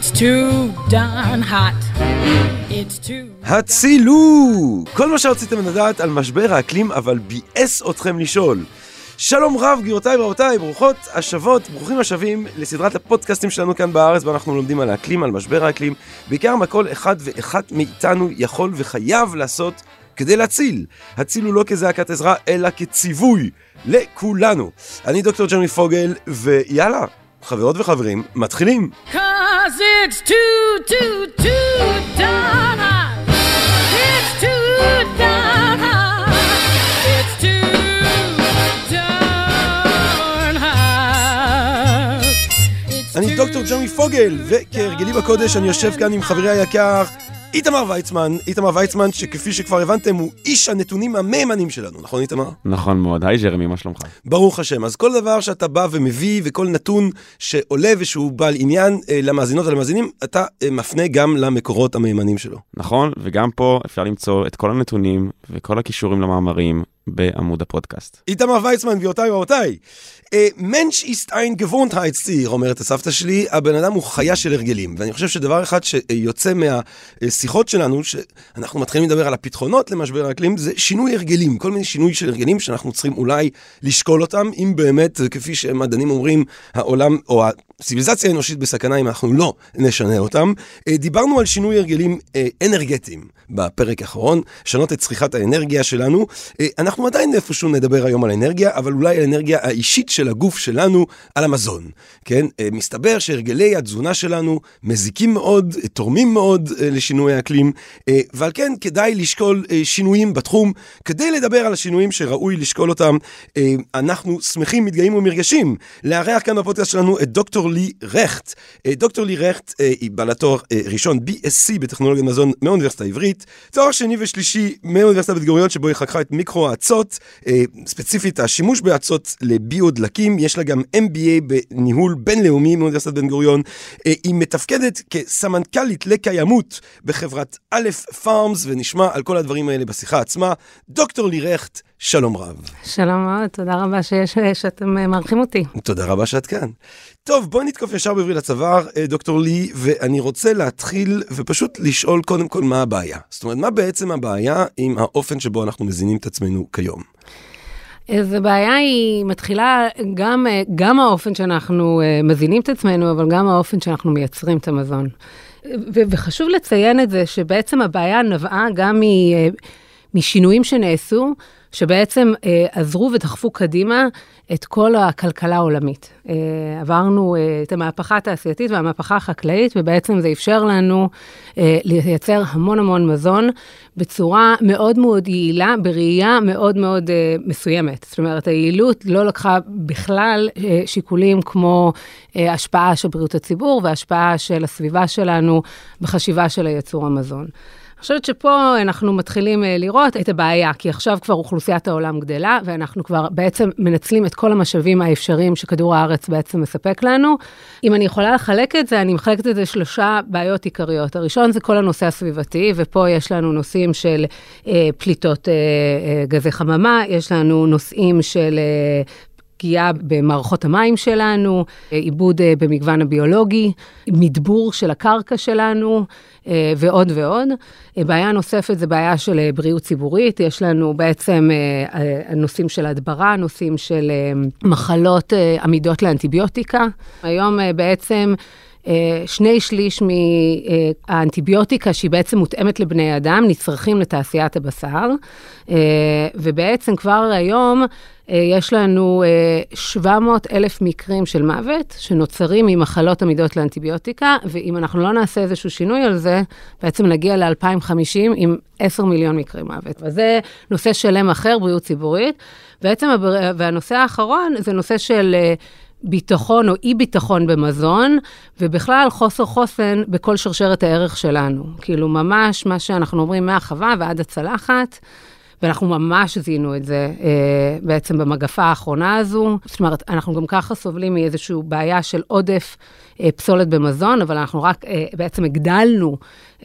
It's too darn hot. It's too... הצילו! כל מה שרציתם לדעת על משבר האקלים, אבל ביאס אתכם לשאול. שלום רב, גבירותיי ורבותיי, ברוכות השבות, ברוכים השבים לסדרת הפודקאסטים שלנו כאן בארץ, ואנחנו לומדים על האקלים, על משבר האקלים, בעיקר מה כל אחד ואחת מאיתנו יכול וחייב לעשות כדי להציל. הצילו לא כזעקת עזרה, אלא כציווי לכולנו. אני דוקטור ג'רמי פוגל, ויאללה, חברות וחברים, מתחילים. Cause it's too, too, too done. It's too done. אני דוקטור ג'רמי פוגל, וכהרגלי בקודש אני יושב כאן עם חברי היקר איתמר ויצמן, איתמר ויצמן שכפי שכבר הבנתם הוא איש הנתונים המאמנים שלנו, נכון איתמר? נכון מאוד, היי ג'רמי, מה שלומך? ברוך השם, אז כל דבר שאתה בא ומביא וכל נתון שעולה ושהוא בעל עניין למאזינות ולמאזינים, אתה מפנה גם למקורות המאמנים שלו. נכון, וגם פה אפשר למצוא את כל הנתונים וכל הקישורים למאמרים בעמוד הפודקאסט. איתמר ויצמן, גבירותיי ורבותיי. Mensch ist ein Gewohnheitstier, אומרת הסבתא שלי, הבן אדם הוא חיה של הרגלים, ואני חושב שדבר אחד שיוצא מהשיחות שלנו, שאנחנו מתחילים לדבר על הפתרונות למשבר האקלים, זה שינוי הרגלים, כל מיני שינוי של הרגלים שאנחנו צריכים אולי לשקול אותם, אם באמת, כפי שמדענים אומרים, העולם או הציביליזציה האנושית בסכנה, אם אנחנו לא נשנה אותם. דיברנו על שינוי הרגלים אנרגטיים בפרק האחרון, שנות את צריכת האנרגיה שלנו. אנחנו עדיין איפשהו נדבר היום על אנרגיה, אבל אולי על אנרגיה האישית של הגוף שלנו, על המזון. כן? מסתבר שהרגלי התזונה שלנו מזיקים מאוד, תורמים מאוד לשינוי האקלים, ועל כן כדאי לשקול שינויים בתחום, כדי לדבר על השינויים שראוי לשקול אותם. אנחנו שמחים, מתגאים ומרגשים לארח כאן בפודקאסט שלנו את דוקטור לי רכט. דוקטור לי רכט היא בעלת תואר ראשון BSc בטכנולוגיית מזון מהאוניברסיטה העברית, תואר שני ושלישי מהאוניברסיטה בן גוריון שבו היא חקרה את מיקרו האצות, ספציפית השימוש באצות לביודלקים, יש לה גם MBA בניהול בינלאומי מאוניברסיטת בן גוריון, היא מתפקדת כסמנכ"לית לקיימות בחברת אלף פארמס, ונשמע על כל הדברים האלה בשיחה עצמה. דוקטור לי רכט, שלום רב. שלום מאוד, תודה רבה שאתם מערכים אותי. תודה רבה שאת כאן. טוב, בואי נתקוף ישר בעברי לצוואר, דוקטור לי, ואני רוצה להתחיל ופשוט לשאול קודם כל מה הבעיה. זאת אומרת, מה בעצם הבעיה עם האופן שבו אנחנו מזינים את עצמנו כיום? אז הבעיה היא מתחילה גם האופן שאנחנו מזינים את עצמנו, אבל גם האופן שאנחנו מייצרים את המזון. וחשוב לציין את זה שבעצם הבעיה נבעה גם משינויים שנעשו, שבעצם עזרו ודחפו קדימה את כל הכלכלה העולמית. עברנו את המהפכה התעשייתית והמהפכה החקלאית, ובעצם זה אפשר לנו לייצר המון המון מזון בצורה מאוד מאוד יעילה, בראייה מאוד מאוד מסוימת. זאת אומרת, היעילות לא לקחה בכלל שיקולים כמו השפעה של בריאות הציבור והשפעה של הסביבה שלנו בחשיבה של הייצור המזון. אני חושבת שפה אנחנו מתחילים לראות את הבעיה, כי עכשיו כבר אוכלוסיית העולם גדלה, ואנחנו כבר בעצם מנצלים את כל המשאבים האפשריים שכדור הארץ בעצם מספק לנו. אם אני יכולה לחלק את זה, אני מחלקת את זה 3 בעיות עיקריות. הראשון זה כל הנושא הסביבתי, ופה יש לנו נושאים של פליטות גזי חממה, יש לנו נושאים של פגיעה במערכות המים שלנו, עיבוד במגוון הביולוגי, מדבור של הקרקע שלנו, ועוד ועוד. בעיה נוספת זה בעיה של בריאות ציבורית, יש לנו בעצם נושאים של הדברה, נושאים של מחלות עמידות לאנטיביוטיקה. היום בעצם 2/3 מהאנטיביוטיקה שהיא בעצם מותאמת לבני אדם נצרכים לתעשיית הבשר, ובעצם כבר היום יש לנו 700,000 מקרים של מוות שנוצרים ממחלות עמידות לאנטיביוטיקה, ואם אנחנו לא נעשה איזשהו שינוי על זה, בעצם נגיע ל-2050 עם 10 מיליון מקרי מוות. וזה נושא שלם אחר, בריאות ציבורית. בעצם והנושא האחרון זה נושא של ביטחון או אי-ביטחון במזון, ובכלל חוסר חוסן בכל שרשרת הערך שלנו. כאילו ממש מה שאנחנו אומרים מהחווה ועד הצלחת, ואנחנו ממש זינו את זה בעצם במגפה האחרונה הזו. זאת אומרת, אנחנו גם ככה סובלים מאיזושהי בעיה של עודף פסולת במזון, אבל אנחנו רק בעצם הגדלנו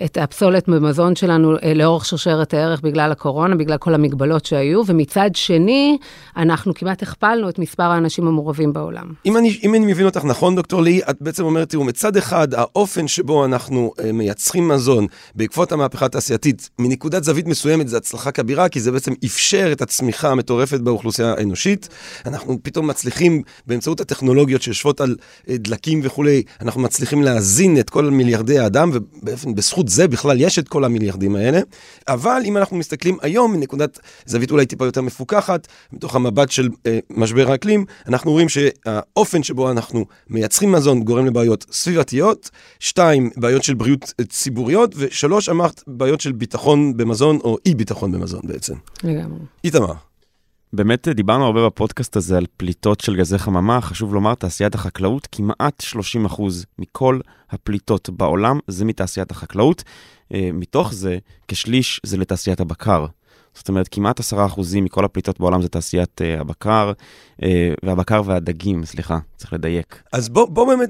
את הפסולת במזון שלנו לאורך שרשרת הערך בגלל הקורונה, בגלל כל המגבלות שהיו, ומצד שני, אנחנו כמעט הכפלנו את מספר האנשים המורבים בעולם. אם אני מבין אותך נכון, דוקטור לי, את בעצם אומרת, תראו, מצד אחד, האופן שבו אנחנו מייצרים מזון בעקבות המהפכה התעשייתית, מנקודת זווית מסוימת, זה הצלחה כבירה, כי זה בעצם אפשר את הצמיחה המטורפת באוכלוסייה האנושית. אנחנו פתאום מצליחים, באמצעות הטכנולוגיות שיושבות על דלקים וכולי, אנחנו מצליחים להזין את כל מיליארדי האדם, ובזכות זה בכלל יש את כל המיליארדים האלה. אבל אם אנחנו מסתכלים היום מנקודת זווית אולי טיפה יותר מפוקחת, מתוך המבט של משבר האקלים, אנחנו רואים שהאופן שבו אנחנו מייצרים מזון גורם לבעיות סביבתיות, 2, בעיות של בריאות ציבוריות, ו3, אמרת, בעיות של ביטחון במזון, או אי ביטחון במזון בעצם. לגמרי. איתמר. באמת דיברנו הרבה בפודקאסט הזה על פליטות של גזי חממה, חשוב לומר, תעשיית החקלאות, כמעט 30% מכל הפליטות בעולם זה מתעשיית החקלאות, מתוך זה כשליש זה לתעשיית הבקר. זאת אומרת, כמעט 10% מכל הפליטות בעולם זה תעשיית הבקר והדגים, סליחה, צריך לדייק. אז בוא באמת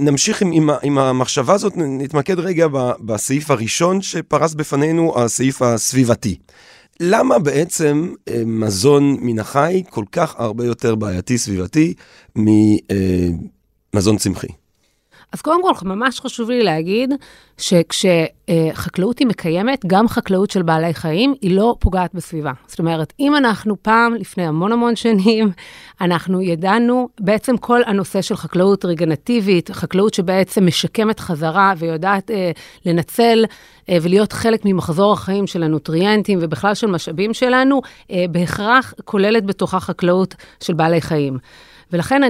נמשיך עם המחשבה הזאת, נתמקד רגע בסעיף הראשון שפרס בפנינו, הסעיף הסביבתי. למה בעצם מזון מן החי כל כך הרבה יותר בעייתי סביבתי ממזון צמחי? אז קודם כל, ממש חשוב לי להגיד שכשחקלאות היא מקיימת, גם חקלאות של בעלי חיים היא לא פוגעת בסביבה. זאת אומרת, אם אנחנו פעם, לפני המון המון שנים, אנחנו ידענו בעצם כל הנושא של חקלאות רגנטיבית, חקלאות שבעצם משקמת חזרה ויודעת לנצל ולהיות חלק ממחזור החיים של הנוטריאנטים ובכלל של משאבים שלנו, בהכרח כוללת בתוכה חקלאות של בעלי חיים. ולכן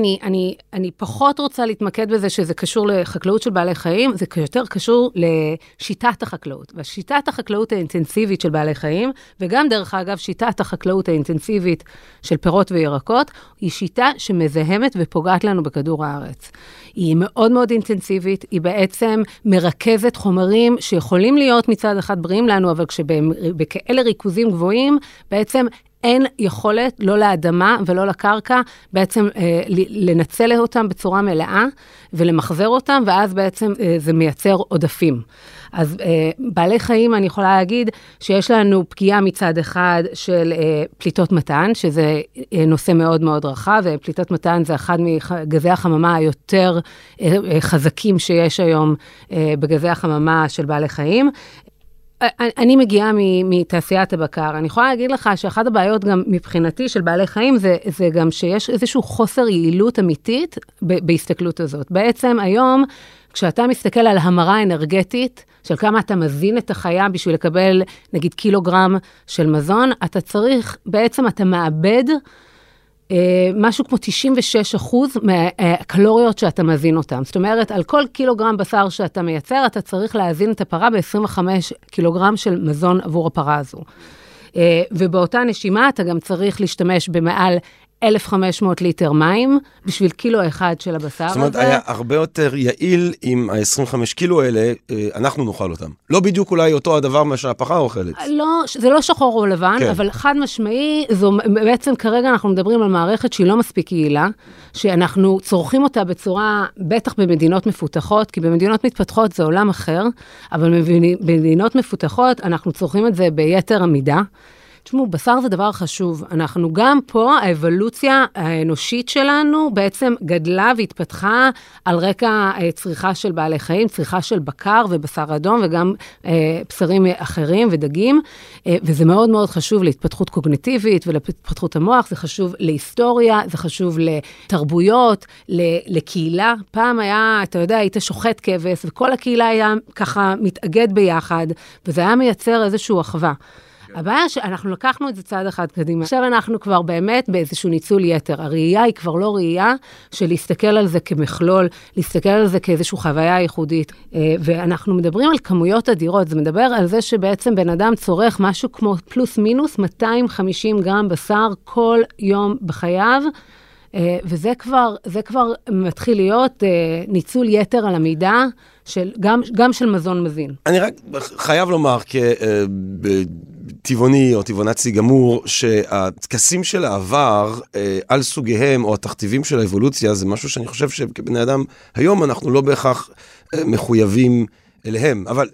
אני פחות רוצה להתמקד בזה שזה קשור לחקלאות של בעלי חיים, זה יותר קשור לשיטת החקלאות. ושיטת החקלאות האינטנסיבית של בעלי חיים, וגם דרך אגב שיטת החקלאות האינטנסיבית של פירות וירקות, היא שיטה שמזהמת ופוגעת לנו בכדור הארץ. היא מאוד מאוד אינטנסיבית, היא בעצם מרכזת חומרים שיכולים להיות מצד אחד בריאים לנו, אבל כשבכאלה ריכוזים גבוהים, בעצם אין יכולת, לא לאדמה ולא לקרקע, בעצם לנצל אותם בצורה מלאה ולמחזר אותם, ואז בעצם זה מייצר עודפים. אז בעלי חיים אני יכולה להגיד שיש לנו פגיעה מצד אחד של פליטות מתאן, שזה נושא מאוד מאוד רחב, ופליטות מתאן זה אחד מגזי החממה היותר חזקים שיש היום בגזי החממה של בעלי חיים. אני מגיעה מתעשיית הבקר, אני יכולה להגיד לך שאחת הבעיות גם מבחינתי של בעלי חיים, זה גם שיש איזשהו חוסר יעילות אמיתית בהסתכלות הזאת. בעצם היום, כשאתה מסתכל על המרה אנרגטית, של כמה אתה מזין את החיה בשביל לקבל נגיד קילוגרם של מזון, אתה צריך, בעצם אתה מאבד משהו כמו 96% מהקלוריות שאתה מזין אותם. זאת אומרת, על כל קילוגרם בשר שאתה מייצר, אתה צריך להזין את הפרה ב-25 קילוגרם של מזון עבור הפרה הזו. ובאותה נשימה, אתה גם צריך להשתמש במעל 1,500 ליטר מים, בשביל קילו אחד של הבשר הזה. זאת אומרת, היה הרבה יותר יעיל עם ה-25 קילו האלה, אנחנו נאכל אותם. לא בדיוק אולי אותו הדבר מה שהפרה אוכלת. לא, זה לא שחור או לבן, כן. אבל חד משמעי, בעצם כרגע אנחנו מדברים על מערכת שהיא לא מספיק יעילה, שאנחנו צורכים אותה בצורה, בטח במדינות מפותחות, כי במדינות מתפתחות זה עולם אחר, אבל במדינות מפותחות אנחנו צורכים את זה ביתר עמידה, תשמעו, בשר זה דבר חשוב. אנחנו גם פה, האבולוציה האנושית שלנו בעצם גדלה והתפתחה על רקע צריכה של בעלי חיים, צריכה של בקר ובשר אדום וגם בשרים אחרים ודגים, וזה מאוד מאוד חשוב להתפתחות קוגניטיבית ולהתפתחות המוח, זה חשוב להיסטוריה, זה חשוב לתרבויות, לקהילה. פעם היה, אתה יודע, היית שוחט כבש, וכל הקהילה היה ככה מתאגד ביחד, וזה היה מייצר איזושהי אחווה. הבעיה שאנחנו לקחנו את זה צעד אחד קדימה. עכשיו אנחנו כבר באמת באיזשהו ניצול יתר. הראייה היא כבר לא ראייה של להסתכל על זה כמכלול, להסתכל על זה כאיזושהי חוויה ייחודית. ואנחנו מדברים על כמויות אדירות. זה מדבר על זה שבעצם בן אדם צורך משהו כמו פלוס מינוס 250 גרם בשר כל יום בחייו. וזה כבר מתחיל להיות ניצול יתר על המידה, גם של מזון מזין. אני רק חייב לומר טבעוני או טבעונצי גמור, שהתקסים של העבר על סוגיהם או התכתיבים של האבולוציה, זה משהו שאני חושב שכבני אדם, היום אנחנו לא בהכרח מחויבים אליהם, אבל...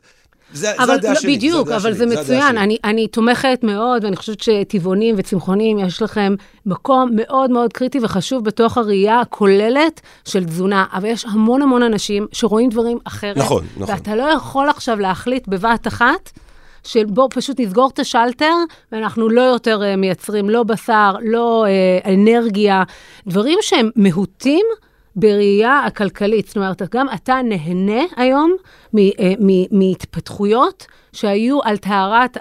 אבל בדיוק, אבל זה מצוין, אני תומכת מאוד, ואני חושבת שטבעונים וצמחונים, יש לכם מקום מאוד מאוד קריטי וחשוב בתוך הראייה הכוללת של תזונה, אבל יש המון המון אנשים שרואים דברים אחרת, ואתה לא יכול עכשיו להחליט בבת אחת, שבו פשוט נסגור את השלטר, ואנחנו לא יותר מייצרים, לא בשר, לא אנרגיה, דברים שהם מהותים, בראייה הכלכלית, זאת אומרת, גם אתה נהנה היום מהתפתחויות שהיו על תארת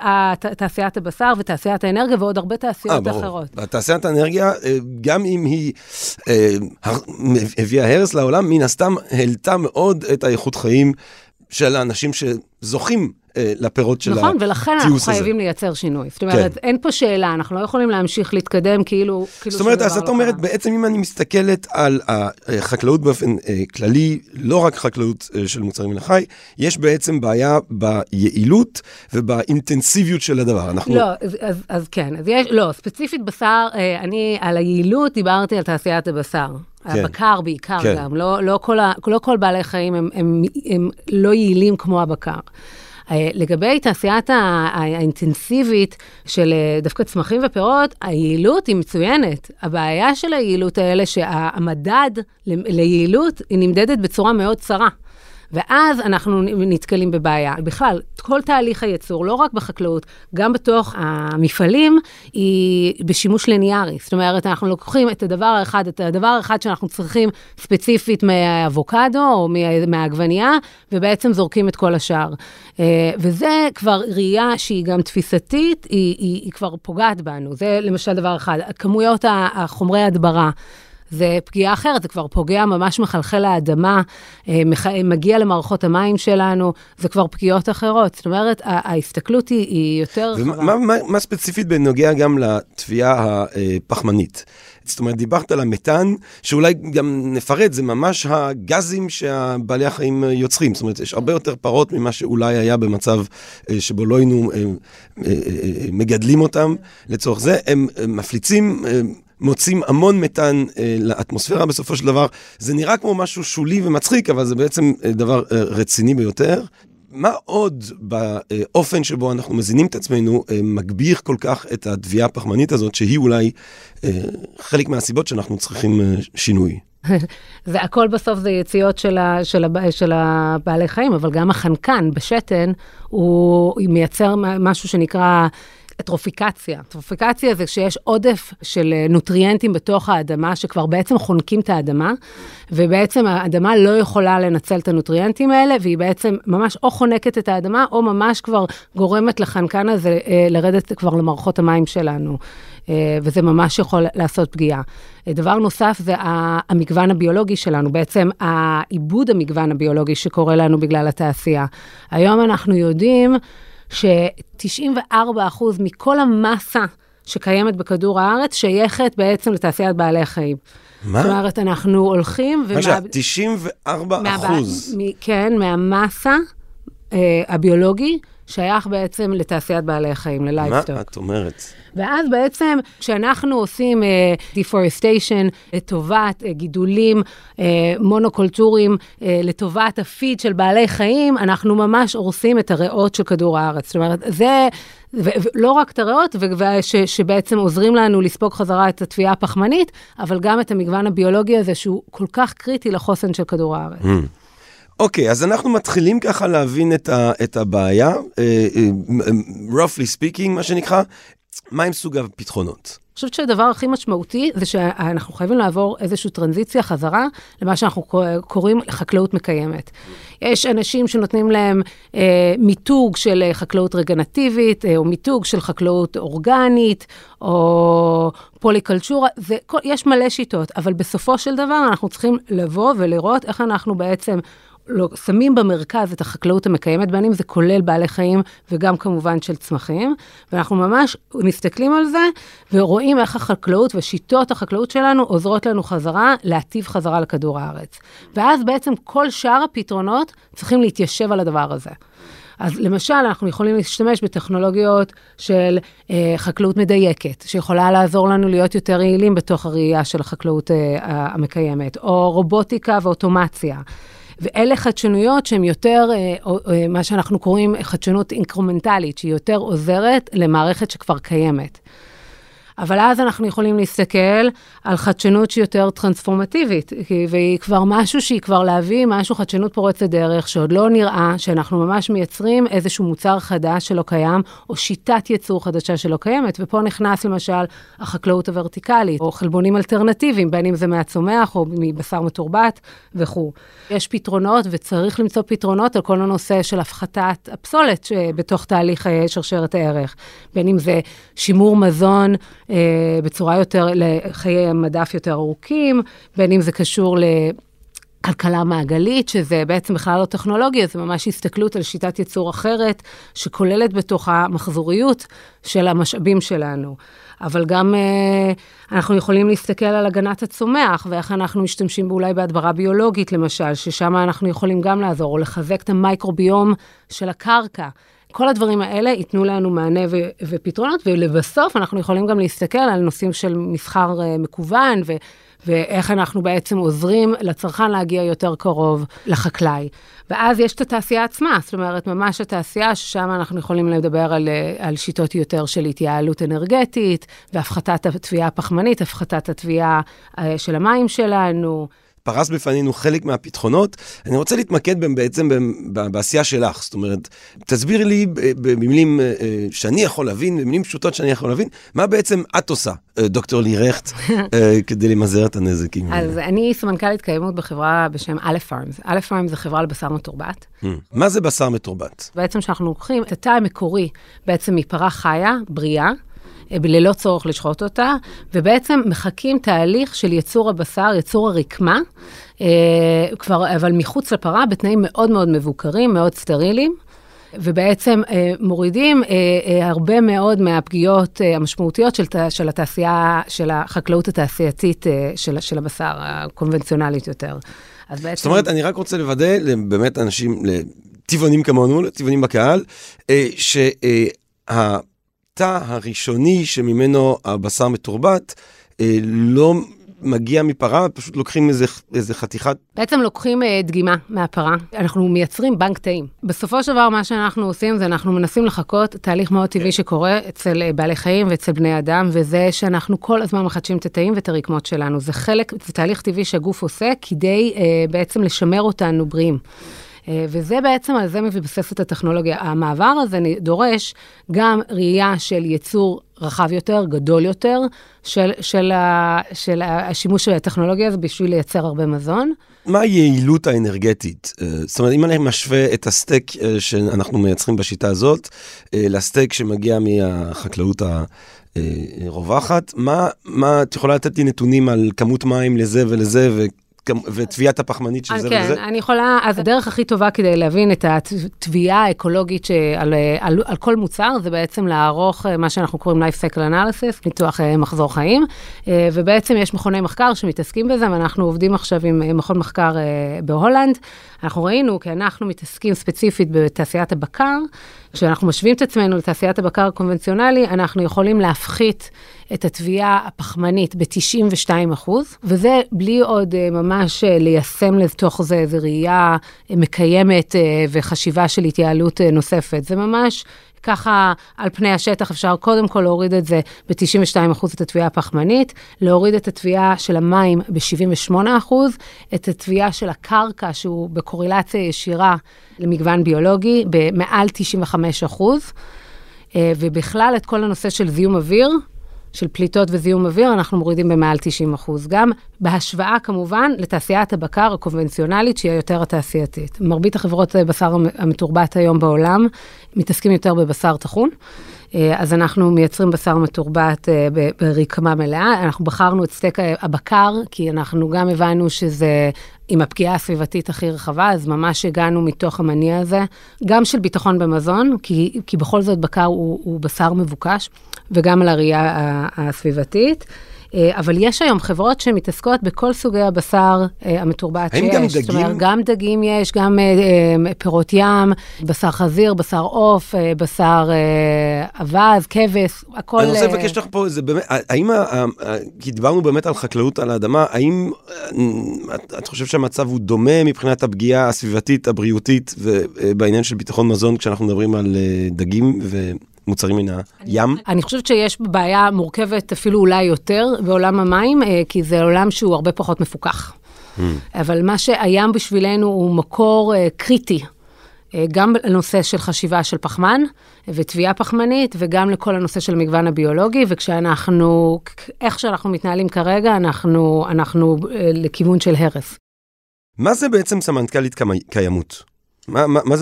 תעשיית הבשר ותעשיית האנרגיה ועוד הרבה תעשיות אחרות. תעשיית האנרגיה, גם אם היא הביאה הרס לעולם, מן הסתם העלתה מאוד את האיכות חיים של האנשים שזוכים לפירות של הטיוס הזה. נכון, ולכן אנחנו חייבים לייצר שינוי. זאת אומרת, אין פה שאלה, אנחנו לא יכולים להמשיך להתקדם כאילו... זאת אומרת, אז את אומרת, בעצם אם אני מסתכלת על החקלאות באופן כללי, לא רק חקלאות של מוצרים מן החי, יש בעצם בעיה ביעילות ובאינטנסיביות של הדבר. לא, אז כן. לא, ספציפית בשר, אני על היעילות דיברתי על תעשיית הבשר. הבקר בעיקר גם. לא כל בעלי חיים הם לא יעילים כמו הבקר. לגבי תעשיית האינטנסיבית של דווקא צמחים ופירות, היעילות היא מצוינת. הבעיה של היעילות האלה שהמדד ליעילות היא נמדדת בצורה מאוד צרה. ואז אנחנו נתקלים בבעיה. בכלל, כל תהליך הייצור, לא רק בחקלאות, גם בתוך המפעלים, היא בשימוש ליניארי. זאת אומרת, אנחנו לוקחים את הדבר האחד, שאנחנו צריכים ספציפית מהאבוקדו או מהעגבנייה, ובעצם זורקים את כל השאר. וזה כבר ראייה שהיא גם תפיסתית, היא כבר פוגעת בנו. זה למשל דבר אחד. כמויות החומרי הדברה. זה פגיעה אחרת, זה כבר פוגע ממש מחלחל לאדמה, מגיע למערכות המים שלנו, זה כבר פגיעות אחרות. זאת אומרת, ההסתכלות היא יותר רחבה. מה ספציפית בנוגע גם לתביעה הפחמנית? זאת אומרת, דיברת על המתאן, שאולי גם נפרד, זה ממש הגזים שהבעלי החיים יוצרים. זאת אומרת, יש הרבה יותר פרות ממה שאולי היה במצב שבו לא היינו מגדלים אותם. לצורך זה, הם מפליצים... מוצאים המון מתאן לאטמוספירה בסופו של דבר, זה נראה כמו משהו שולי ומצחיק, אבל זה בעצם דבר רציני ביותר. מה עוד באופן שבו אנחנו מזינים את עצמנו, מגביר כל כך את הדביעה הפחמנית הזאת, שהיא אולי חלק מהסיבות שאנחנו צריכים שינוי? והכל בסוף זה יציאות של הבעלי חיים, אבל גם החנקן בשתן, הוא מייצר משהו שנקרא... הטרופיקציה. הטרופיקציה זה כשיש עודף של נוטריאנטים בתוך האדמה, שכבר בעצם חונקים את האדמה, ובעצם האדמה לא יכולה לנצל את הנוטריאנטים האלה, והיא בעצם ממש או חונקת את האדמה, או ממש כבר גורמת לחנקן הזה לרדת כבר למערכות המים שלנו. וזה ממש יכול לעשות פגיעה. דבר נוסף זה המגוון הביולוגי שלנו, בעצם העיבוד המגוון הביולוגי שקורה לנו בגלל התעשייה. היום אנחנו יודעים ש-94% מכל המסה שקיימת בכדור הארץ, שייכת בעצם לתעשיית בעלי החיים. מה? זאת אומרת, אנחנו הולכים... 94%? כן, מהמסה הביולוגי, שייך בעצם לתעשיית בעלי החיים, ללייבסטוק. מה את אומרת? ואז בעצם, כשאנחנו עושים deforestation לטובת גידולים מונוקולטוריים, לטובת הפיד של בעלי חיים, אנחנו ממש הורסים את הריאות של כדור הארץ. זאת אומרת, זה... ולא רק את הריאות, שבעצם עוזרים לנו לספוג חזרה את התביעה הפחמנית, אבל גם את המגוון הביולוגי הזה, שהוא כל כך קריטי לחוסן של כדור הארץ. אוקיי, אז אנחנו מתחילים ככה להבין את הבעיה, roughly speaking, מה שנקרא, מה עם סוג הפתחונות? אני חושבת שהדבר הכי משמעותי, זה שאנחנו חייבים לעבור איזושהי טרנזיציה חזרה, למה שאנחנו קוראים חקלאות מקיימת. יש אנשים שנותנים להם מיתוג של חקלאות רגנטיבית, או מיתוג של חקלאות אורגנית, או פוליקלצ'ורה, יש מלא שיטות, אבל בסופו של דבר אנחנו צריכים לבוא ולראות איך אנחנו בעצם שמים במרכז את החקלאות המקיימת, בין אם זה כולל בעלי חיים וגם כמובן של צמחים, ואנחנו ממש מסתכלים על זה ורואים איך החקלאות ושיטות החקלאות שלנו עוזרות לנו חזרה, להטיב חזרה לכדור הארץ. ואז בעצם כל שאר הפתרונות צריכים להתיישב על הדבר הזה. אז למשל, אנחנו יכולים להשתמש בטכנולוגיות של חקלאות מדייקת, שיכולה לעזור לנו להיות יותר יעילים בתוך הראייה של החקלאות המקיימת, או רובוטיקה ואוטומציה. ואלה חדשנויות שהן יותר, מה שאנחנו קוראים חדשנות אינקרומנטלית, שהיא יותר עוזרת למערכת שכבר קיימת. אבל אז אנחנו יכולים להסתכל על חדשנות שהיא יותר טרנספורמטיבית, והיא כבר משהו שהיא כבר להביא, משהו חדשנות פורצת דרך, שעוד לא נראה שאנחנו ממש מייצרים איזשהו מוצר חדש שלא קיים, או שיטת ייצור חדשה שלא קיימת, ופה נכנס למשל החקלאות הוורטיקלית, או חלבונים אלטרנטיביים, בין אם זה מהצומח או מבשר מתורבת וכו'. יש פתרונות וצריך למצוא פתרונות על כל הנושא של הפחתת הפסולת בתוך תהליך שרשרת הערך, בין אם זה שימור מזון, בצורה יותר, לחיי המדף יותר ארוכים, בין אם זה קשור לכלכלה מעגלית, שזה בעצם בכלל לא טכנולוגיה, זה ממש הסתכלות על שיטת ייצור אחרת, שכוללת בתוך המחזוריות של המשאבים שלנו. אבל גם אנחנו יכולים להסתכל על הגנת הצומח, ואיך אנחנו משתמשים אולי בהדברה ביולוגית למשל, ששם אנחנו יכולים גם לעזור, או לחזק את המיקרוביום של הקרקע, כל הדברים האלה ייתנו לנו מענה ופתרונות, ולבסוף אנחנו יכולים גם להסתכל על נושאים של מסחר מקוון, ואיך אנחנו בעצם עוזרים לצרכן להגיע יותר קרוב לחקלאי. ואז יש את התעשייה עצמה, זאת אומרת, ממש התעשייה ששם אנחנו יכולים לדבר על שיטות יותר של התייעלות אנרגטית, והפחתת התביעה הפחמנית, הפחתת התביעה של המים שלנו, פרס בפנינו חלק מהפתחונות. אני רוצה להתמקד בעצם בעשייה שלך, זאת אומרת, תסביר לי במילים שאני יכול להבין, במילים פשוטות שאני יכול להבין, מה בעצם את עושה, דוקטור לי רכט, כדי למזער את הנזקים. אז אני סמנכ"לית קיימות בחברה בשם Aleph Pharma. Aleph Pharma זה חברה לבשר מתורבת. מה זה בשר מתורבת? בעצם שאנחנו לוקחים את התא המקורי, בעצם מפרה חיה, בריאה, ללא צורך לשחוט אותה, ובעצם מחכים תהליך של יצור הבשר, יצור הרקמה, כבר, אבל מחוץ לפרה, בתנאים מאוד מאוד מבוקרים, מאוד סטריליים, ובעצם מורידים הרבה מאוד מהפגיעות המשמעותיות של התעשייה, של החקלאות התעשייתית של הבשר, הקונבנציונלית יותר. אז בעצם... זאת אומרת, אני רק רוצה לוודא, באמת אנשים, לטבעונים כמונו, לטבעונים בקהל, שה... התא הראשוני שממנו הבשר מתורבת, לא מגיע מפרה, פשוט לוקחים איזה חתיכת... בעצם לוקחים דגימה מהפרה. אנחנו מייצרים בנק תאים. בסופו של דבר, מה שאנחנו עושים זה אנחנו מנסים לחכות תהליך מאוד טבעי שקורה אצל בעלי חיים ואצל בני אדם, וזה שאנחנו כל הזמן מחדשים את התאים ואת הרקמות שלנו. זה חלק, זה תהליך טבעי שהגוף עושה כדי בעצם לשמר אותנו בריאים. וזה בעצם, על זה מבסס את הטכנולוגיה. המעבר הזה דורש גם ראייה של ייצור רחב יותר, גדול יותר, של השימוש של הטכנולוגיה הזה בשביל לייצר הרבה מזון. מה היעילות האנרגטית? זאת אומרת, אם אני משווה את הסטייק שאנחנו מייצרים בשיטה הזאת, לסטייק שמגיע מהחקלאות הרווחת, מה את יכולה לתת לי נתונים על כמות מים לזה ולזה ותביעת הפחמנית של זה וזה? כן, אני יכולה, אז הדרך הכי טובה כדי להבין את התביעה האקולוגית על כל מוצר, זה בעצם לערוך מה שאנחנו קוראים Life-cycle Analysis, ניתוח מחזור חיים, ובעצם יש מכוני מחקר שמתעסקים בזה, ואנחנו עובדים עכשיו עם מכון מחקר בהולנד. אנחנו ראינו, כי אנחנו מתעסקים ספציפית בתעשיית הבקר, כשאנחנו משווים את עצמנו לתעשיית הבקר הקונבנציונלי, אנחנו יכולים להפחית את התביעה הפחמנית ב-92%, וזה בלי עוד ממש ליישם לתוך זה איזו ראייה מקיימת וחשיבה של התייעלות נוספת. זה ממש ככה על פני השטח אפשר קודם כל להוריד את זה ב-92% את התביעה הפחמנית, להוריד את התביעה של המים ב-78%, את התביעה של הקרקע שהוא בקורלציה ישירה למגוון ביולוגי במעל 95%, ובכלל את כל הנושא של זיהום אוויר, של פליטות וזיהום אוויר, אנחנו מורידים במעל 90%, גם בהשוואה כמובן לתעשיית הבקר הקונבנציונלית, שהיא יותר התעשייתית. מרבית החברות בשר המתורבת היום בעולם, מתעסקים יותר בבשר תחון, אז אנחנו מייצרים בשר מתורבת ברקמה מלאה, אנחנו בחרנו את סטייק הבקר, כי אנחנו גם הבנו שזה עם הפגיעה הסביבתית הכי רחבה, אז ממש הגענו מתוך המניע הזה, גם של ביטחון במזון, כי בכל זאת בקר הוא בשר מבוקש, וגם על הראייה הסביבתית. אבל יש היום חברות שמתעסקות בכל סוגי הבשר המתורבת שיש. גם דגים? זאת אומרת, גם דגים יש, גם פירות ים, בשר חזיר, בשר עוף, בשר אבז, כבש, הכל... אני רוצה לבקש לך פה, זה באמת, האם, כי דיברנו באמת על חקלאות על האדמה, האם את חושבת שהמצב הוא דומה מבחינת הפגיעה הסביבתית, הבריאותית, ובעניין של ביטחון מזון, כשאנחנו מדברים על דגים ו... מוצרים מן הים. אני חושבת שיש בעיה מורכבת אפילו אולי יותר בעולם המים, כי זה עולם שהוא הרבה פחות מפוקח. אבל מה שהים בשבילנו הוא מקור קריטי, גם לנושא של חשיבה של פחמן ותביעה פחמנית, וגם לכל הנושא של מגוון הביולוגי, וכשאנחנו, איך שאנחנו מתנהלים כרגע, אנחנו לכיוון של הרס. מה זה בעצם סמנכ"לית קיימות?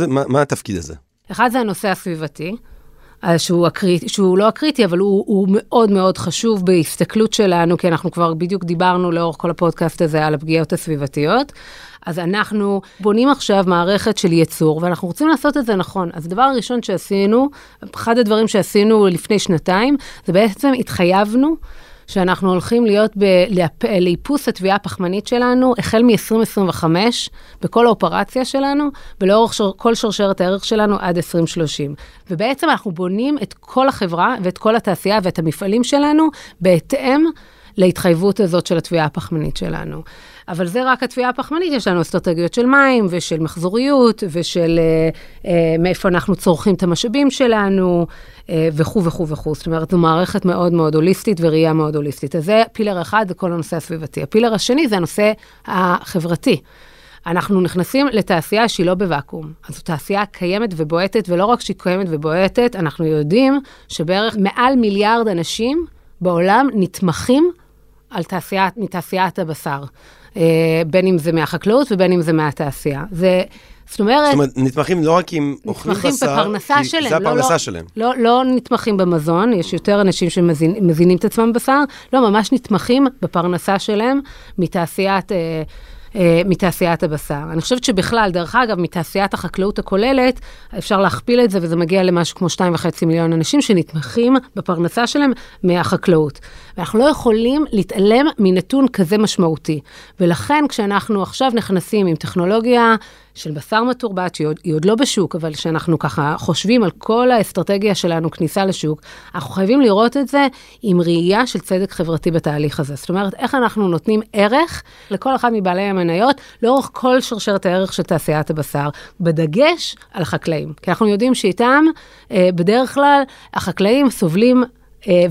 מה התפקיד הזה? אחד זה הנושא הסביבתי, שהוא לא הקריטי, אבל הוא מאוד מאוד חשוב בהסתכלות שלנו, כי אנחנו כבר בדיוק דיברנו לאורך כל הפודקאסט הזה על הפגיעות הסביבתיות. אז אנחנו בונים עכשיו מערכת של ייצור, ואנחנו רוצים לעשות את זה נכון. אז הדבר הראשון שעשינו, אחד הדברים שעשינו לפני 2 זה בעצם התחייבנו, שאנחנו הולכים להיות לאיפוס התביעה הפחמנית שלנו, החל מ-2025, בכל האופרציה שלנו, ולאורך כל שרשרת הערך שלנו עד 2030. ובעצם אנחנו בונים את כל החברה, ואת כל התעשייה, ואת המפעלים שלנו, בהתאם להתחייבות הזאת של התביעה הפחמנית שלנו. אבל זה רק התביעה הפחמנית, יש לנו אסטרטגיות של מים, ושל מחזוריות, ושל מאיפה אנחנו צורכים את המשאבים שלנו, וכו וכו וכו. זאת אומרת, זו מערכת מאוד מאוד הוליסטית, וראייה מאוד הוליסטית. אז זה פילר אחד, זה כל הנושא הסביבתי. הפילר השני זה הנושא החברתי. אנחנו נכנסים לתעשייה שהיא לא בוואקום. אז זו תעשייה קיימת ובועטת, ולא רק שהיא קיימת ובועטת, אנחנו יודעים שבערך מעל 1 מיליארד אנשים בעולם נתמכים על מתעשיית הבשר. בין אם זה מהחקלאות ובין אם זה מהתעשייה. זה, זאת אומרת, נתמכים לא רק עם אוכלים בשר, כי שלהם, זה הפרנסה לא, שלהם. לא, לא נתמכים במזון, יש יותר אנשים שמזינים את עצמם בשר, לא ממש נתמכים בפרנסה שלהם מתעשיית הבשר. אני חושבת שבכלל, דרך אגב, מתעשיית החקלאות הכוללת, אפשר להכפיל את זה, וזה מגיע למשהו כמו 2.5 מיליון אנשים שנתמכים בפרנסה שלהם מהחקלאות. ואנחנו לא יכולים להתעלם מנתון כזה משמעותי. ולכן, כשאנחנו עכשיו נכנסים עם טכנולוגיה של בשר מתורבת, שהיא עוד לא בשוק, אבל שאנחנו ככה חושבים על כל האסטרטגיה שלנו, כניסה לשוק, אנחנו חייבים לראות את זה עם ראייה של צדק חברתי בתהליך הזה. זאת אומרת, איך אנחנו נותנים ערך לכל אחד מבעלי המניות, לאורך כל שרשרת הערך של תעשיית הבשר, בדגש על החקלאים. כי אנחנו יודעים שאיתם, בדרך כלל, החקלאים סובלים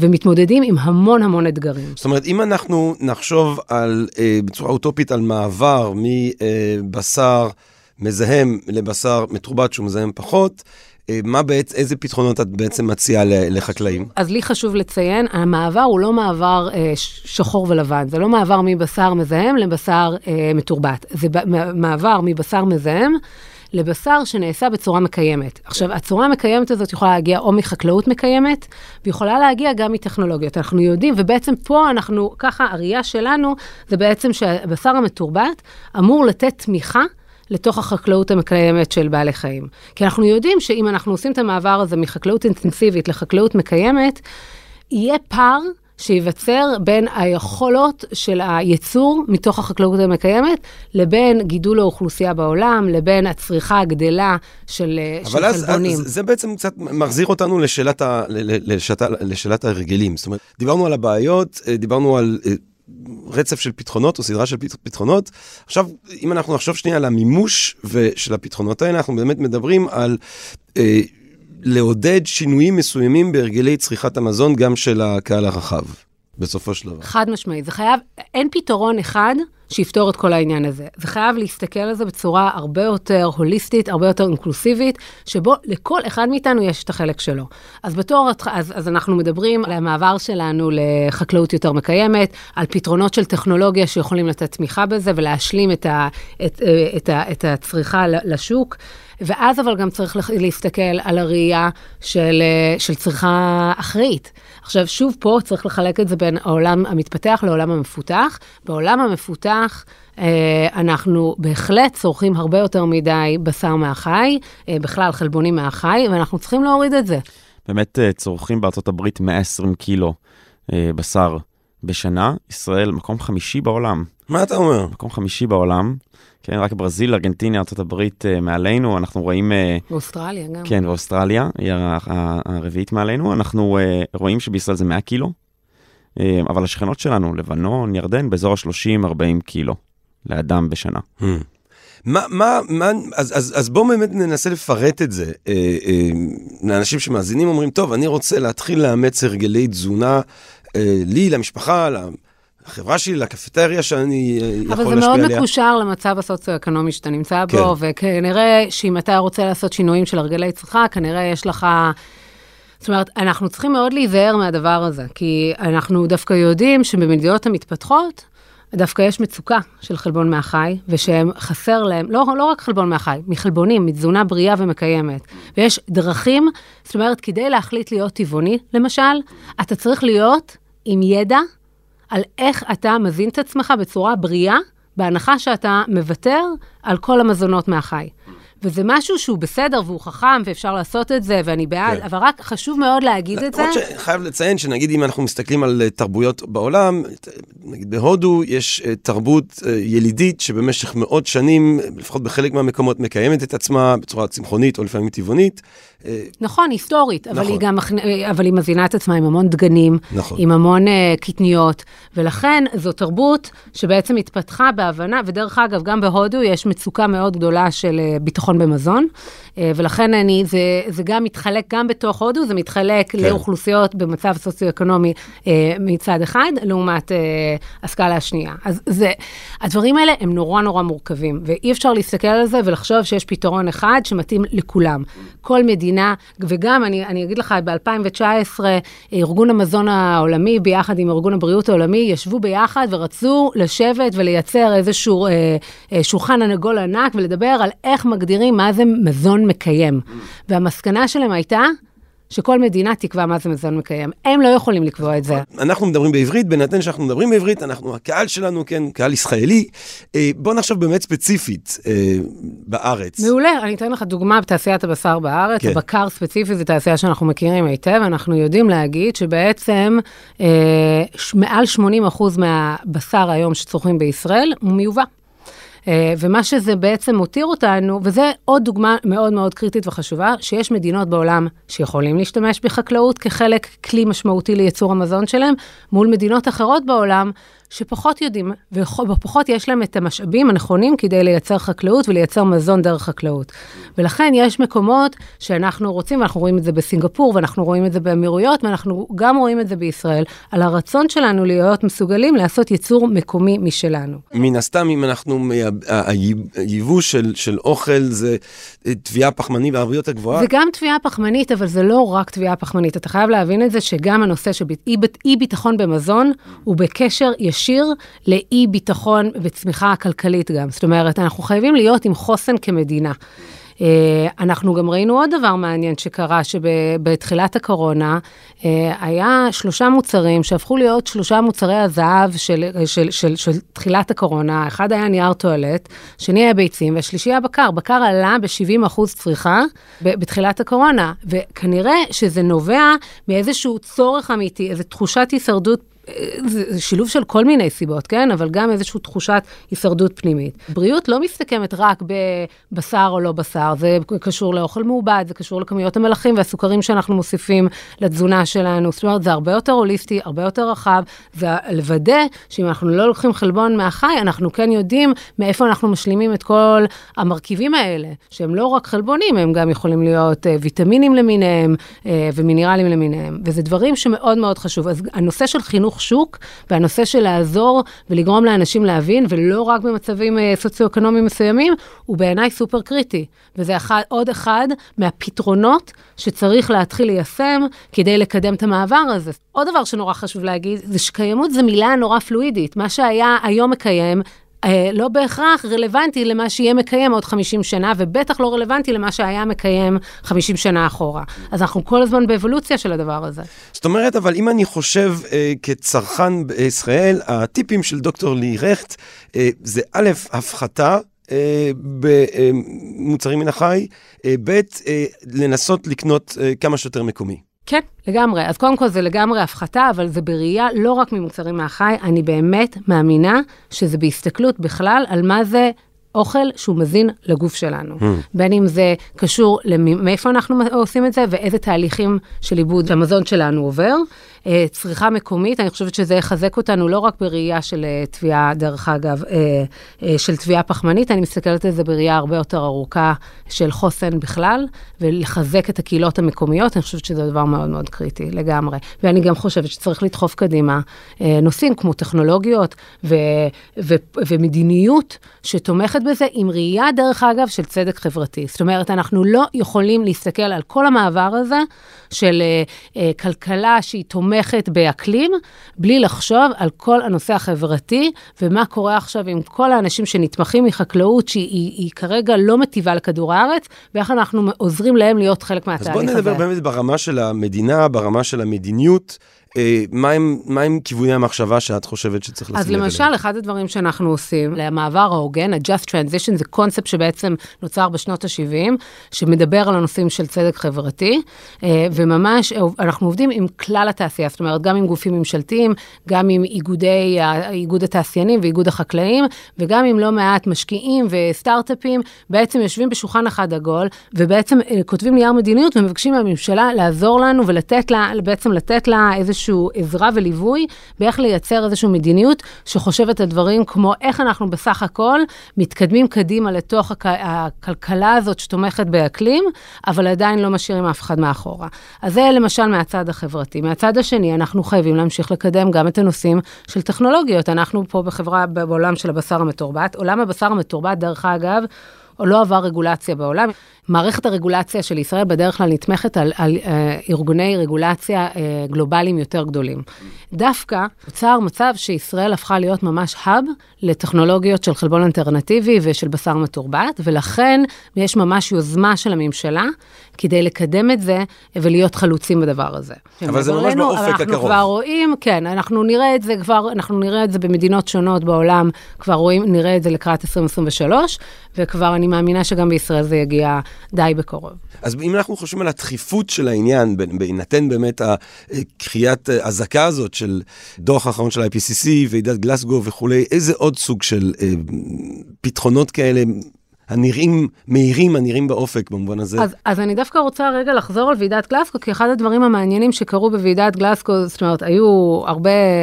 ומתמודדים עם המון המון אתגרים. זאת אומרת, אם אנחנו נחשוב על, בצורה אוטופית על מעבר מבשר מזהם לבשר מתורבת שהוא מזהם פחות, איזה פתרונות את בעצם מציעה לחקלאים? אז לי חשוב לציין, המעבר הוא לא מעבר שחור ולבן, זה לא מעבר מבשר מזהם לבשר מתורבת, זה מעבר מבשר מזהם לבשר שנעשה בצורה מקיימת. עכשיו, הצורה המקיימת הזאת יכולה להגיע או מחקלאות מקיימת, ויכולה להגיע גם מטכנולוגיות. אנחנו יודעים, ובעצם פה אנחנו, ככה, הראייה שלנו, זה בעצם שהבשר המתורבת אמור לתת תמיכה לתוך החקלאות המקיימת של בעלי חיים. כי אנחנו יודעים שאם אנחנו עושים את המעבר הזה מחקלאות אינטנסיבית לחקלאות מקיימת, יהיה פער שיבצר בין היכולות של הייצור מתוך החקלאות המקיימת, לבין גידול האוכלוסייה בעולם, לבין הצריכה הגדלה של חלבונים. אבל אז זה בעצם קצת מחזיר אותנו לשאלת הרגלים. זאת אומרת, דיברנו על הבעיות, דיברנו על רצף של פתרונות, או סדרה של פתרונות. עכשיו, אם אנחנו נחשוב שנייה על המימוש של הפתרונות האלה, אנחנו באמת מדברים על לעודד שינויים מסוימים בהרגלי צריכת המזון, גם של הקהל הרחב, בסופו של דבר. חד משמעית, זה חייב, אין פתרון אחד שיפתור את כל העניין הזה. זה חייב להסתכל על זה בצורה הרבה יותר הוליסטית, הרבה יותר אינקלוסיבית, שבו לכל אחד מאיתנו יש את החלק שלו. אז אנחנו מדברים על המעבר שלנו לחקלאות יותר מקיימת, על פתרונות של טכנולוגיה שיכולים לתת תמיכה בזה, ולהשלים את הצריכה לשוק, ואז אבל גם צריך להסתכל על הראייה של צריכה אחרית. עכשיו, שוב פה צריך לחלק את זה בין העולם המתפתח לעולם המפותח. בעולם המפותח אנחנו בהחלט צורכים הרבה יותר מדי בשר מהחי, בכלל חלבונים מהחי, ואנחנו צריכים להוריד את זה. באמת צורכים בארצות הברית 120 קילו בשר בשנה, ישראל מקום 5 בעולם. מה אתה אומר? מקום 5 בעולם. כן, רק ברזיל, ארגנטינה, ארצות הברית מעלינו, אנחנו רואים... באוסטרליה גם. כן, באוסטרליה, היא הרביעית מעלינו. אנחנו רואים שבישראל זה 100 קילו, אבל השכנות שלנו, לבנון, ירדן, באזור ה-30-40 קילו לאדם בשנה. אז בואו באמת ננסה לפרט את זה. לאנשים שמאזינים אומרים, טוב, אני רוצה להתחיל לאמץ הרגלי תזונה לי, למשפחה, לחברה שלי, לקפטריה שאני יכול להשפיע עליה. אבל זה מאוד מקושר למצב הסוציו-אקונומי שאתה נמצא בו, וכנראה שאם אתה רוצה לעשות שינויים של הרגלי צריכה, כנראה יש לך... זאת אומרת, אנחנו צריכים מאוד להיזהר מהדבר הזה, כי אנחנו דווקא יודעים שבמדינות המתפתחות, דווקא יש מצוקה של חלבון מהחי, ושהם חסר להם, לא רק חלבון מהחי, מחלבונים, מתזונה בריאה ומקיימת. ויש דרכים, זאת אומרת, כדי להחליט להיות טבעוני, למשל, אתה צריך להיות עם ידע על איך אתה מזין את עצמך בצורה בריאה, בהנחה שאתה מוותר על כל המזונות מהחי. וזה משהו שהוא בסדר והוא חכם, ואפשר לעשות את זה, ואני בעד, אבל רק חשוב מאוד להגיד את זה. חייב לציין שנגיד אם אנחנו מסתכלים על תרבויות בעולם, נגיד בהודו יש תרבות ילידית שבמשך מאות שנים, לפחות בחלק מהמקומות, מקיימת את עצמה בצורה צמחונית או לפעמים טבעונית. נכון, היסטורית, אבל היא מזינה את עצמה עם המון דגנים, עם המון קטניות, ולכן זו תרבות שבעצם התפתחה בהבנה, ודרך אגב גם בהודו יש מצוקה מאוד גדולה של ביטחון במזון, ולכן זה גם מתחלק, גם בתוך הודו, זה מתחלק לאוכלוסיות במצב סוציו-אקונומי מצד אחד, לעומת הסקאלה השנייה. אז הדברים האלה הם נורא נורא מורכבים, ואי אפשר להסתכל על זה ולחשוב שיש פתרון אחד שמתאים לכולם. כל מדינה, וגם אני אגיד לך, ב-2019 ארגון המזון העולמי, ביחד עם ארגון הבריאות העולמי, ישבו ביחד ורצו לשבת ולייצר איזשהו שולחן עגול ענק, ולדבר על איך מגדירים מה זה מזון מקיים. והמסקנה שלהם הייתה שכל מדינה תקבע מה זה מזון מקיים. הם לא יכולים לקבוע את זה. אנחנו מדברים בעברית, בינתיים שאנחנו מדברים בעברית, אנחנו, הקהל שלנו, כן, קהל ישראלי. בוא נחשוב באמת ספציפית בארץ. מעולה, אני אתן לך דוגמה בתעשיית הבשר בארץ, הבקר ספציפי, זו תעשייה שאנחנו מכירים היטב, אנחנו יודעים להגיד שבעצם מעל 80% מהבשר היום שצורכים בישראל הוא מיובא. ומה שזה בעצם מותיר אותנו, וזה עוד דוגמה מאוד מאוד קריטית וחשובה, שיש מדינות בעולם שיכולים להשתמש בחקלאות כחלק כלי משמעותי לייצור המזון שלהם, מול מדינות אחרות בעולם שפחות יודעים, ופחות יש להם את המשאבים הנכונים כדי לייצר חקלאות ולייצר מזון דרך חקלאות. ולכן יש מקומות שאנחנו רוצים, ואנחנו רואים את זה בסינגפור, ואנחנו רואים את זה באמירויות, ואנחנו גם רואים את זה בישראל, על הרצון שלנו להיות מסוגלים לעשות ייצור מקומי משלנו. מן הסתם, אם אנחנו, הייבוא של אוכל זה תביעה פחמנית והרביות הגבוהה? זה גם תביעה פחמנית, אבל זה לא רק תביעה פחמנית. אתה חייב להבין את זה שגם הנושא של אי ביטחון במזון הוא בקשר ישיר לאי ביטחון וצמיחה הכלכלית גם. זאת אומרת, אנחנו חייבים להיות עם חוסן כמדינה. אנחנו גם ראינו עוד דבר מעניין שקרה, שבתחילת הקורונה היה 3 מוצרים שהפכו להיות 3 מוצרי הזהב של תחילת הקורונה. אחד היה נייר טואלט, שני היה ביצים, והשלישי היה בקר. בקר עלה ב-70% צריכה בתחילת הקורונה, וכנראה שזה נובע מאיזשהו צורך אמיתי, איזו תחושת הישרדות, זה שילוב של כל מיני סיבות, כן? אבל גם איזושהי תחושת הישרדות פנימית. בריאות לא מסתכמת רק בבשר או לא בשר, זה קשור לאוכל מעובד, זה קשור לכמויות המלחים והסוכרים שאנחנו מוסיפים לתזונה שלנו. זאת אומרת, זה הרבה יותר הוליסטי, הרבה יותר רחב, ולוודא שאם אנחנו לא לוקחים חלבון מהחי, אנחנו כן יודעים מאיפה אנחנו משלימים את כל המרכיבים האלה, שהם לא רק חלבונים, הם גם יכולים להיות ויטמינים למיניהם ומינרלים למיניהם, וזה דברים שמאוד מאוד חשוב. אז הנושא של חינוך שוק, והנושא של לעזור ולגרום לאנשים להבין, ולא רק במצבים סוציו-אקונומיים מסוימים, הוא בעיניי סופר קריטי. וזה עוד אחד מהפתרונות שצריך להתחיל ליישם כדי לקדם את המעבר הזה. עוד דבר שנורא חשוב להגיד, זה שקיימות זה מילה נורא פלואידית. מה שהיה היום מקיים, לא בהכרח רלוונטי למה שיהיה מקיים עוד 50 שנה, ובטח לא רלוונטי למה שהיה מקיים 50 שנה אחורה. אז אנחנו כל הזמן באבולוציה של הדבר הזה. זאת אומרת, אבל אם אני חושב כצרכן בישראל, הטיפים של דוקטור לי רכט, זה א', הפחתה, במוצרים מן החי, ב', לנסות לקנות כמה שיותר מקומי. כן, לגמרי. אז קודם כל זה לגמרי הפחתה, אבל זה בראייה לא רק ממוצרים מהחי, אני באמת מאמינה שזה בהסתכלות בכלל על מה זה אוכל שהוא מזין לגוף שלנו. בין אם זה קשור מאיפה אנחנו עושים את זה, ואיזה תהליכים של עיבוד המזון שלנו עובר. צריכה מקומית, אני חושבת שזה יחזק אותנו לא רק בראייה של תביעה, דרך אגב, של תביעה פחמנית, אני מסתכלת על זה בראייה הרבה יותר ארוכה של חוסן בכלל, ולחזק את הקהילות המקומיות, אני חושבת שזה דבר מאוד מאוד קריטי לגמרי. ואני גם חושבת שצריך לדחוף קדימה נושאים כמו טכנולוגיות ומדיניות שתומכת בזה, עם ראייה דרך אגב של צדק חברתי. זאת אומרת, אנחנו לא יכולים להסתכל על כל המעבר הזה של כלכלה שהיא תומכת באקלים, בלי לחשוב על כל הנושא החברתי, ומה קורה עכשיו עם כל האנשים שנתמכים מחקלאות, שהיא כרגע לא מטיבה לכדור הארץ, ואיך אנחנו עוזרים להם להיות חלק מהתהליך הזה. אז בוא נדבר באמת ברמה של המדינה, ברמה של המדיניות, מה עם כיווני המחשבה שאת חושבת שצריך לשים לב אליהם? אז למשל, אחד הדברים שאנחנו עושים, למעבר ההוגן, ה-Just Transition, זה קונספט שבעצם נוצר בשנות ה-70, שמדבר על הנושאים של צדק חברתי, וממש אנחנו עובדים עם כלל התעשייה, זאת אומרת, גם עם גופים ממשלתיים, גם עם איגוד התעשיינים ואיגוד החקלאים, וגם עם לא מעט משקיעים וסטארט-אפים, בעצם יושבים בשולחן אחד עגול, ובעצם כותבים נייר מדיניות, ומבקשים מהממשלה לעזור לנו ולתת לה, בעצם לתת לה איזשהו עזרה וליווי, באיך לייצר איזושהי מדיניות שחושבת הדברים כמו איך אנחנו בסך הכל מתקדמים קדימה לתוך הכלכלה הזאת שתומכת באקלים, אבל עדיין לא משאירים אף אחד מאחורה. אז זה למשל מהצד החברתי. מהצד השני, אנחנו חייבים להמשיך לקדם גם את הנושאים של טכנולוגיות. אנחנו פה בחברה בעולם של הבשר המתורבת. עולם הבשר המתורבת, דרך אגב, לא עבר רגולציה בעולם. מערכת הרגולציה של ישראל בדרך כלל נתמכת על ארגוני רגולציה גלובליים יותר גדולים. דווקא נוצר מצב שישראל הפכה להיות ממש האב לטכנולוגיות של חלבון אלטרנטיבי ושל בשר מתורבת, ולכן יש ממש יוזמה של הממשלה כדי לקדם את זה ולהיות חלוצים בדבר הזה. אבל זה ממש באופק הקרוב. אנחנו כבר רואים, כן, אנחנו נראה את זה כבר, אנחנו נראה את זה במדינות שונות בעולם, כבר רואים, נראה את זה לקראת 2023, וכבר אני מאמינה שגם בישראל זה יגיע די בקרוב. אז אם אנחנו חושבים על הדחיפות של העניין, בהינתן באמת קריאת הזקה הזאת של דוח האחרון של ה-IPCC, ועידת גלסגו וכולי, איזה עוד סוג של פתרונות כאלה, הנראים, מהירים, הנראים באופק במובן הזה. אז אני דווקא רוצה רגע לחזור על ועידת גלסגו, כי אחד הדברים המעניינים שקרו בוועידת גלסגו, זאת אומרת, היו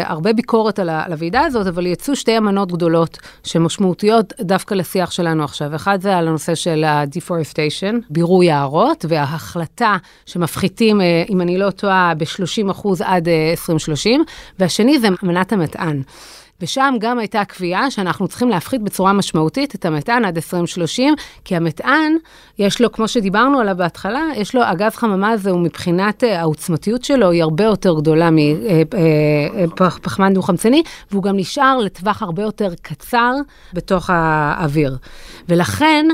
הרבה ביקורת על הוועידה הזאת, אבל יצאו שתי אמנות גדולות שמשמעותיות דווקא לשיח שלנו עכשיו. אחד זה על הנושא של ה-deforestation, בירוי הערות, וההחלטה שמפחיתים, אם אני לא טועה, ב-30% עד 2030, והשני זה אמנת המתאן. ושם גם הייתה קביעה שאנחנו צריכים להפחית בצורה משמעותית את המתאן עד 2030, כי המתאן, יש לו, כמו שדיברנו עליו בהתחלה, יש לו, הגז חממה הזה, ומבחינת העוצמתיות שלו, היא הרבה יותר גדולה מפחמן דו-חמצני, והוא גם נשאר לטווח הרבה יותר קצר בתוך האוויר. ולכן,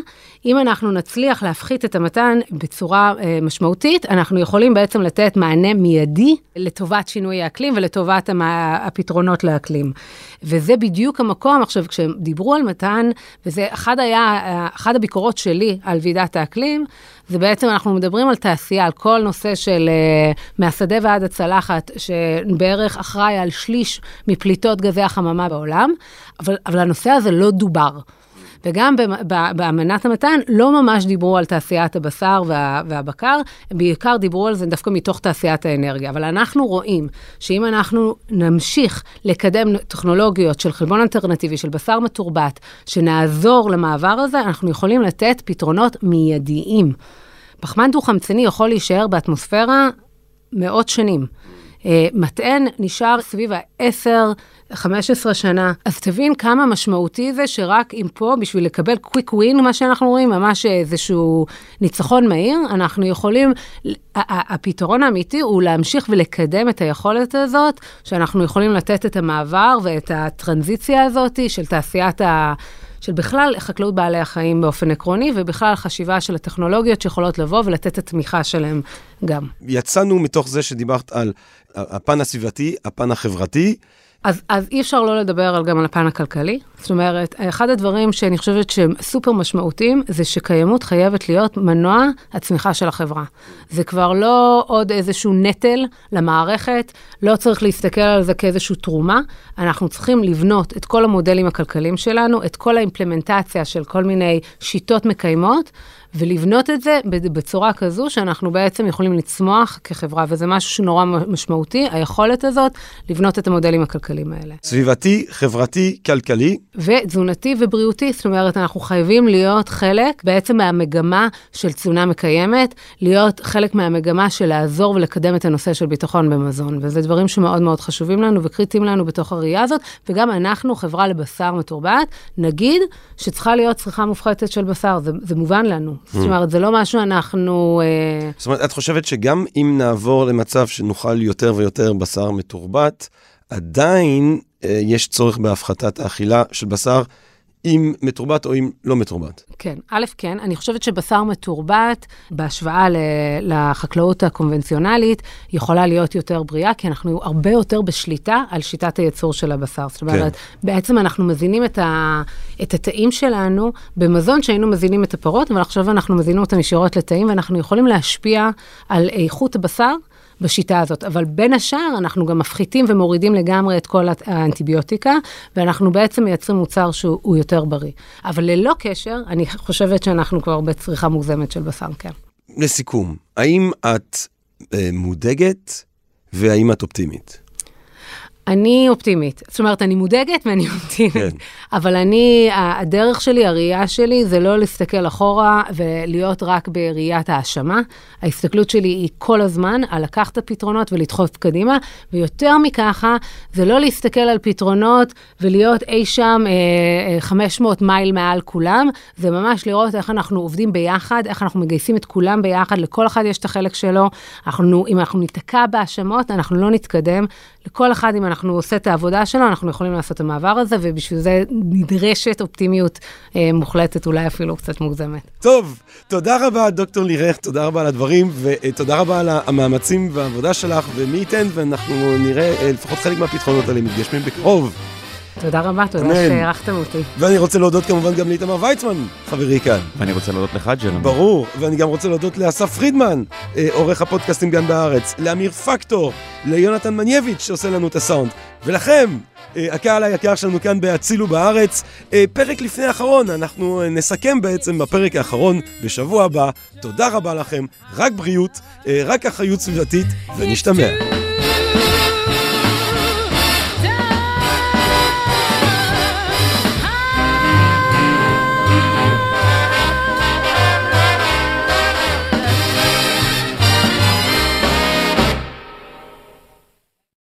אם אנחנו נצליח להפחית את המתאן בצורה משמעותית, אנחנו יכולים בעצם לתת מענה מיידי לטובת שינוי האקלים ולטובת הפתרונות לאקלים. וזה בדיוק המקום, עכשיו, כשדיברו על מתאן, וזה אחד הביקורות שלי על ועידת האקלים, זה בעצם אנחנו מדברים על תעשייה, על כל נושא של מהשדה ועד הצלחת, שבערך אחראי על שליש מפליטות גזי החממה בעולם, אבל הנושא הזה לא דובר. וגם באמנת המתאן לא ממש דיברו על תעשיית הבשר והבקר, בעיקר דיברו על זה דווקא מתוך תעשיית האנרגיה. אבל אנחנו רואים שאם אנחנו נמשיך לקדם טכנולוגיות של חלבון אלטרנטיבי, של בשר מתורבת, שנעזור למעבר הזה, אנחנו יכולים לתת פתרונות מיידיים. פחמן דו-חמצני יכול להישאר באטמוספירה מאות שנים. מתאן נשאר סביב ה-10-15 שנה, אז תבין כמה משמעותי זה שרק אם פה, בשביל לקבל quick win, מה שאנחנו רואים, ממש איזשהו ניצחון מהיר, אנחנו יכולים, הפתרון האמיתי הוא להמשיך ולקדם את היכולת הזאת, שאנחנו יכולים לתת את המעבר ואת הטרנזיציה הזאת של תעשיית של בכלל חקלאות בעלי החיים באופן עקרוני, ובכלל חשיבה של הטכנולוגיות שיכולות לבוא ולתת את התמיכה שלהם גם. יצאנו מתוך זה שדיברת על הפן הסביבתי, הפן החברתי, אז אי אפשר לא לדבר גם על הפן הכלכלי. זאת אומרת, אחד הדברים שאני חושבת שהם סופר משמעותיים, זה שקיימות חייבת להיות מנוע הצמיחה של החברה. זה כבר לא עוד איזשהו נטל למערכת, לא צריך להסתכל על זה כאיזשהו תרומה. אנחנו צריכים לבנות את כל המודלים הכלכליים שלנו, את כל האימפלמנטציה של כל מיני שיטות מקיימות, ולבנות את זה בצורה כזו שאנחנו בעצם יכולים לצמוח כחברה, וזה משהו שנורא משמעותי, היכולת הזאת, לבנות את המודלים הכלכליים האלה. סביבתי, חברתי, כלכלי. ותזונתי ובריאותי, זאת אומרת, אנחנו חייבים להיות חלק בעצם מהמגמה של תזונה מקיימת, להיות חלק מהמגמה של לעזור ולקדם את הנושא של ביטחון במזון, וזה דברים שמאוד מאוד חשובים לנו וקריטיים לנו בתוך הראייה הזאת, וגם אנחנו, חברה לבשר מתורבת, נגיד שצריכה להיות צריכה מופחתת של בשר, זה מובן לנו. זאת אומרת, זה לא משהו אנחנו... זאת אומרת, את חושבת שגם אם נעבור למצב שנוכל יותר ויותר בשר מתורבת, עדיין יש צורך בהפחתת האכילה של בשר, אם מתורבת או אם לא מתורבת. כן, א' כן, אני חושבת שבשר מתורבת, בהשוואה לחקלאות הקונבנציונלית, יכולה להיות יותר בריאה, כי אנחנו הרבה יותר בשליטה על שיטת הייצור של הבשר. זאת אומרת, בעצם אנחנו מזינים את התאים שלנו, במזון שהיינו מזינים את הפרות, אבל עכשיו אנחנו מזינים אותם ישירות לתאים, ואנחנו יכולים להשפיע על איכות הבשר, בשיטה הזאת, אבל בין השאר אנחנו גם מפחיתים ומורידים לגמרי את כל האנטיביוטיקה, ואנחנו בעצם מייצרים מוצר שהוא יותר בריא. אבל ללא קשר, אני חושבת שאנחנו כבר בצריכה מוגזמת של בשר, כן. לסיכום, האם את מודאגת והאם את אופטימית? אני אופטימית. זאת אומרת, אני מודאגת ואני אופטימית. כן. אבל הדרך שלי, הראייה שלי, זה לא להסתכל אחורה ולהיות רק בראיית האשמה. ההסתכלות שלי היא כל הזמן על לקחת פתרונות ולדחוף קדימה, ויותר מככה, זה לא להסתכל על פתרונות ולהיות אי שם 500 מייל מעל כולם, זה ממש לראות איך אנחנו עובדים ביחד, איך אנחנו מגייסים את כולם ביחד, לכל אחד יש את החלק שלו. אם אנחנו ניתקע בהאשמות, אנחנו לא נתקדם. לכל אחד, אם אנחנו עושה את העבודה שלו, אנחנו יכולים לעשות את המעבר הזה, ובשביל זה נדרשת אופטימיות מוחלטת, אולי אפילו קצת מוגזמת. טוב, תודה רבה דוקטור לי רכט, תודה רבה על הדברים, ותודה רבה על המאמצים והעבודה שלך, ומי ייתן, ואנחנו נראה לפחות חלק מהפתרונות האלה מתגשמים בקרוב. תודה רבה, תודה שערכתם אותי. ואני רוצה להודות כמובן גם לאיתמר ויצמן, חברי כאן. ואני רוצה להודות לך, ג'רמי. ברור, ואני גם רוצה להודות לאסף פרידמן, עורך הפודקאסטים כאן בארץ, לאמיר פקטור, ליונתן מניאביץ' שעושה לנו את הסאונד, ולכם, הקהל היקר שלנו כאן בהצילו בארץ, פרק לפני האחרון, אנחנו נסכם בעצם בפרק האחרון בשבוע הבא. תודה רבה לכם, רק בריאות, רק אחריות סביבתית, ונשתמע.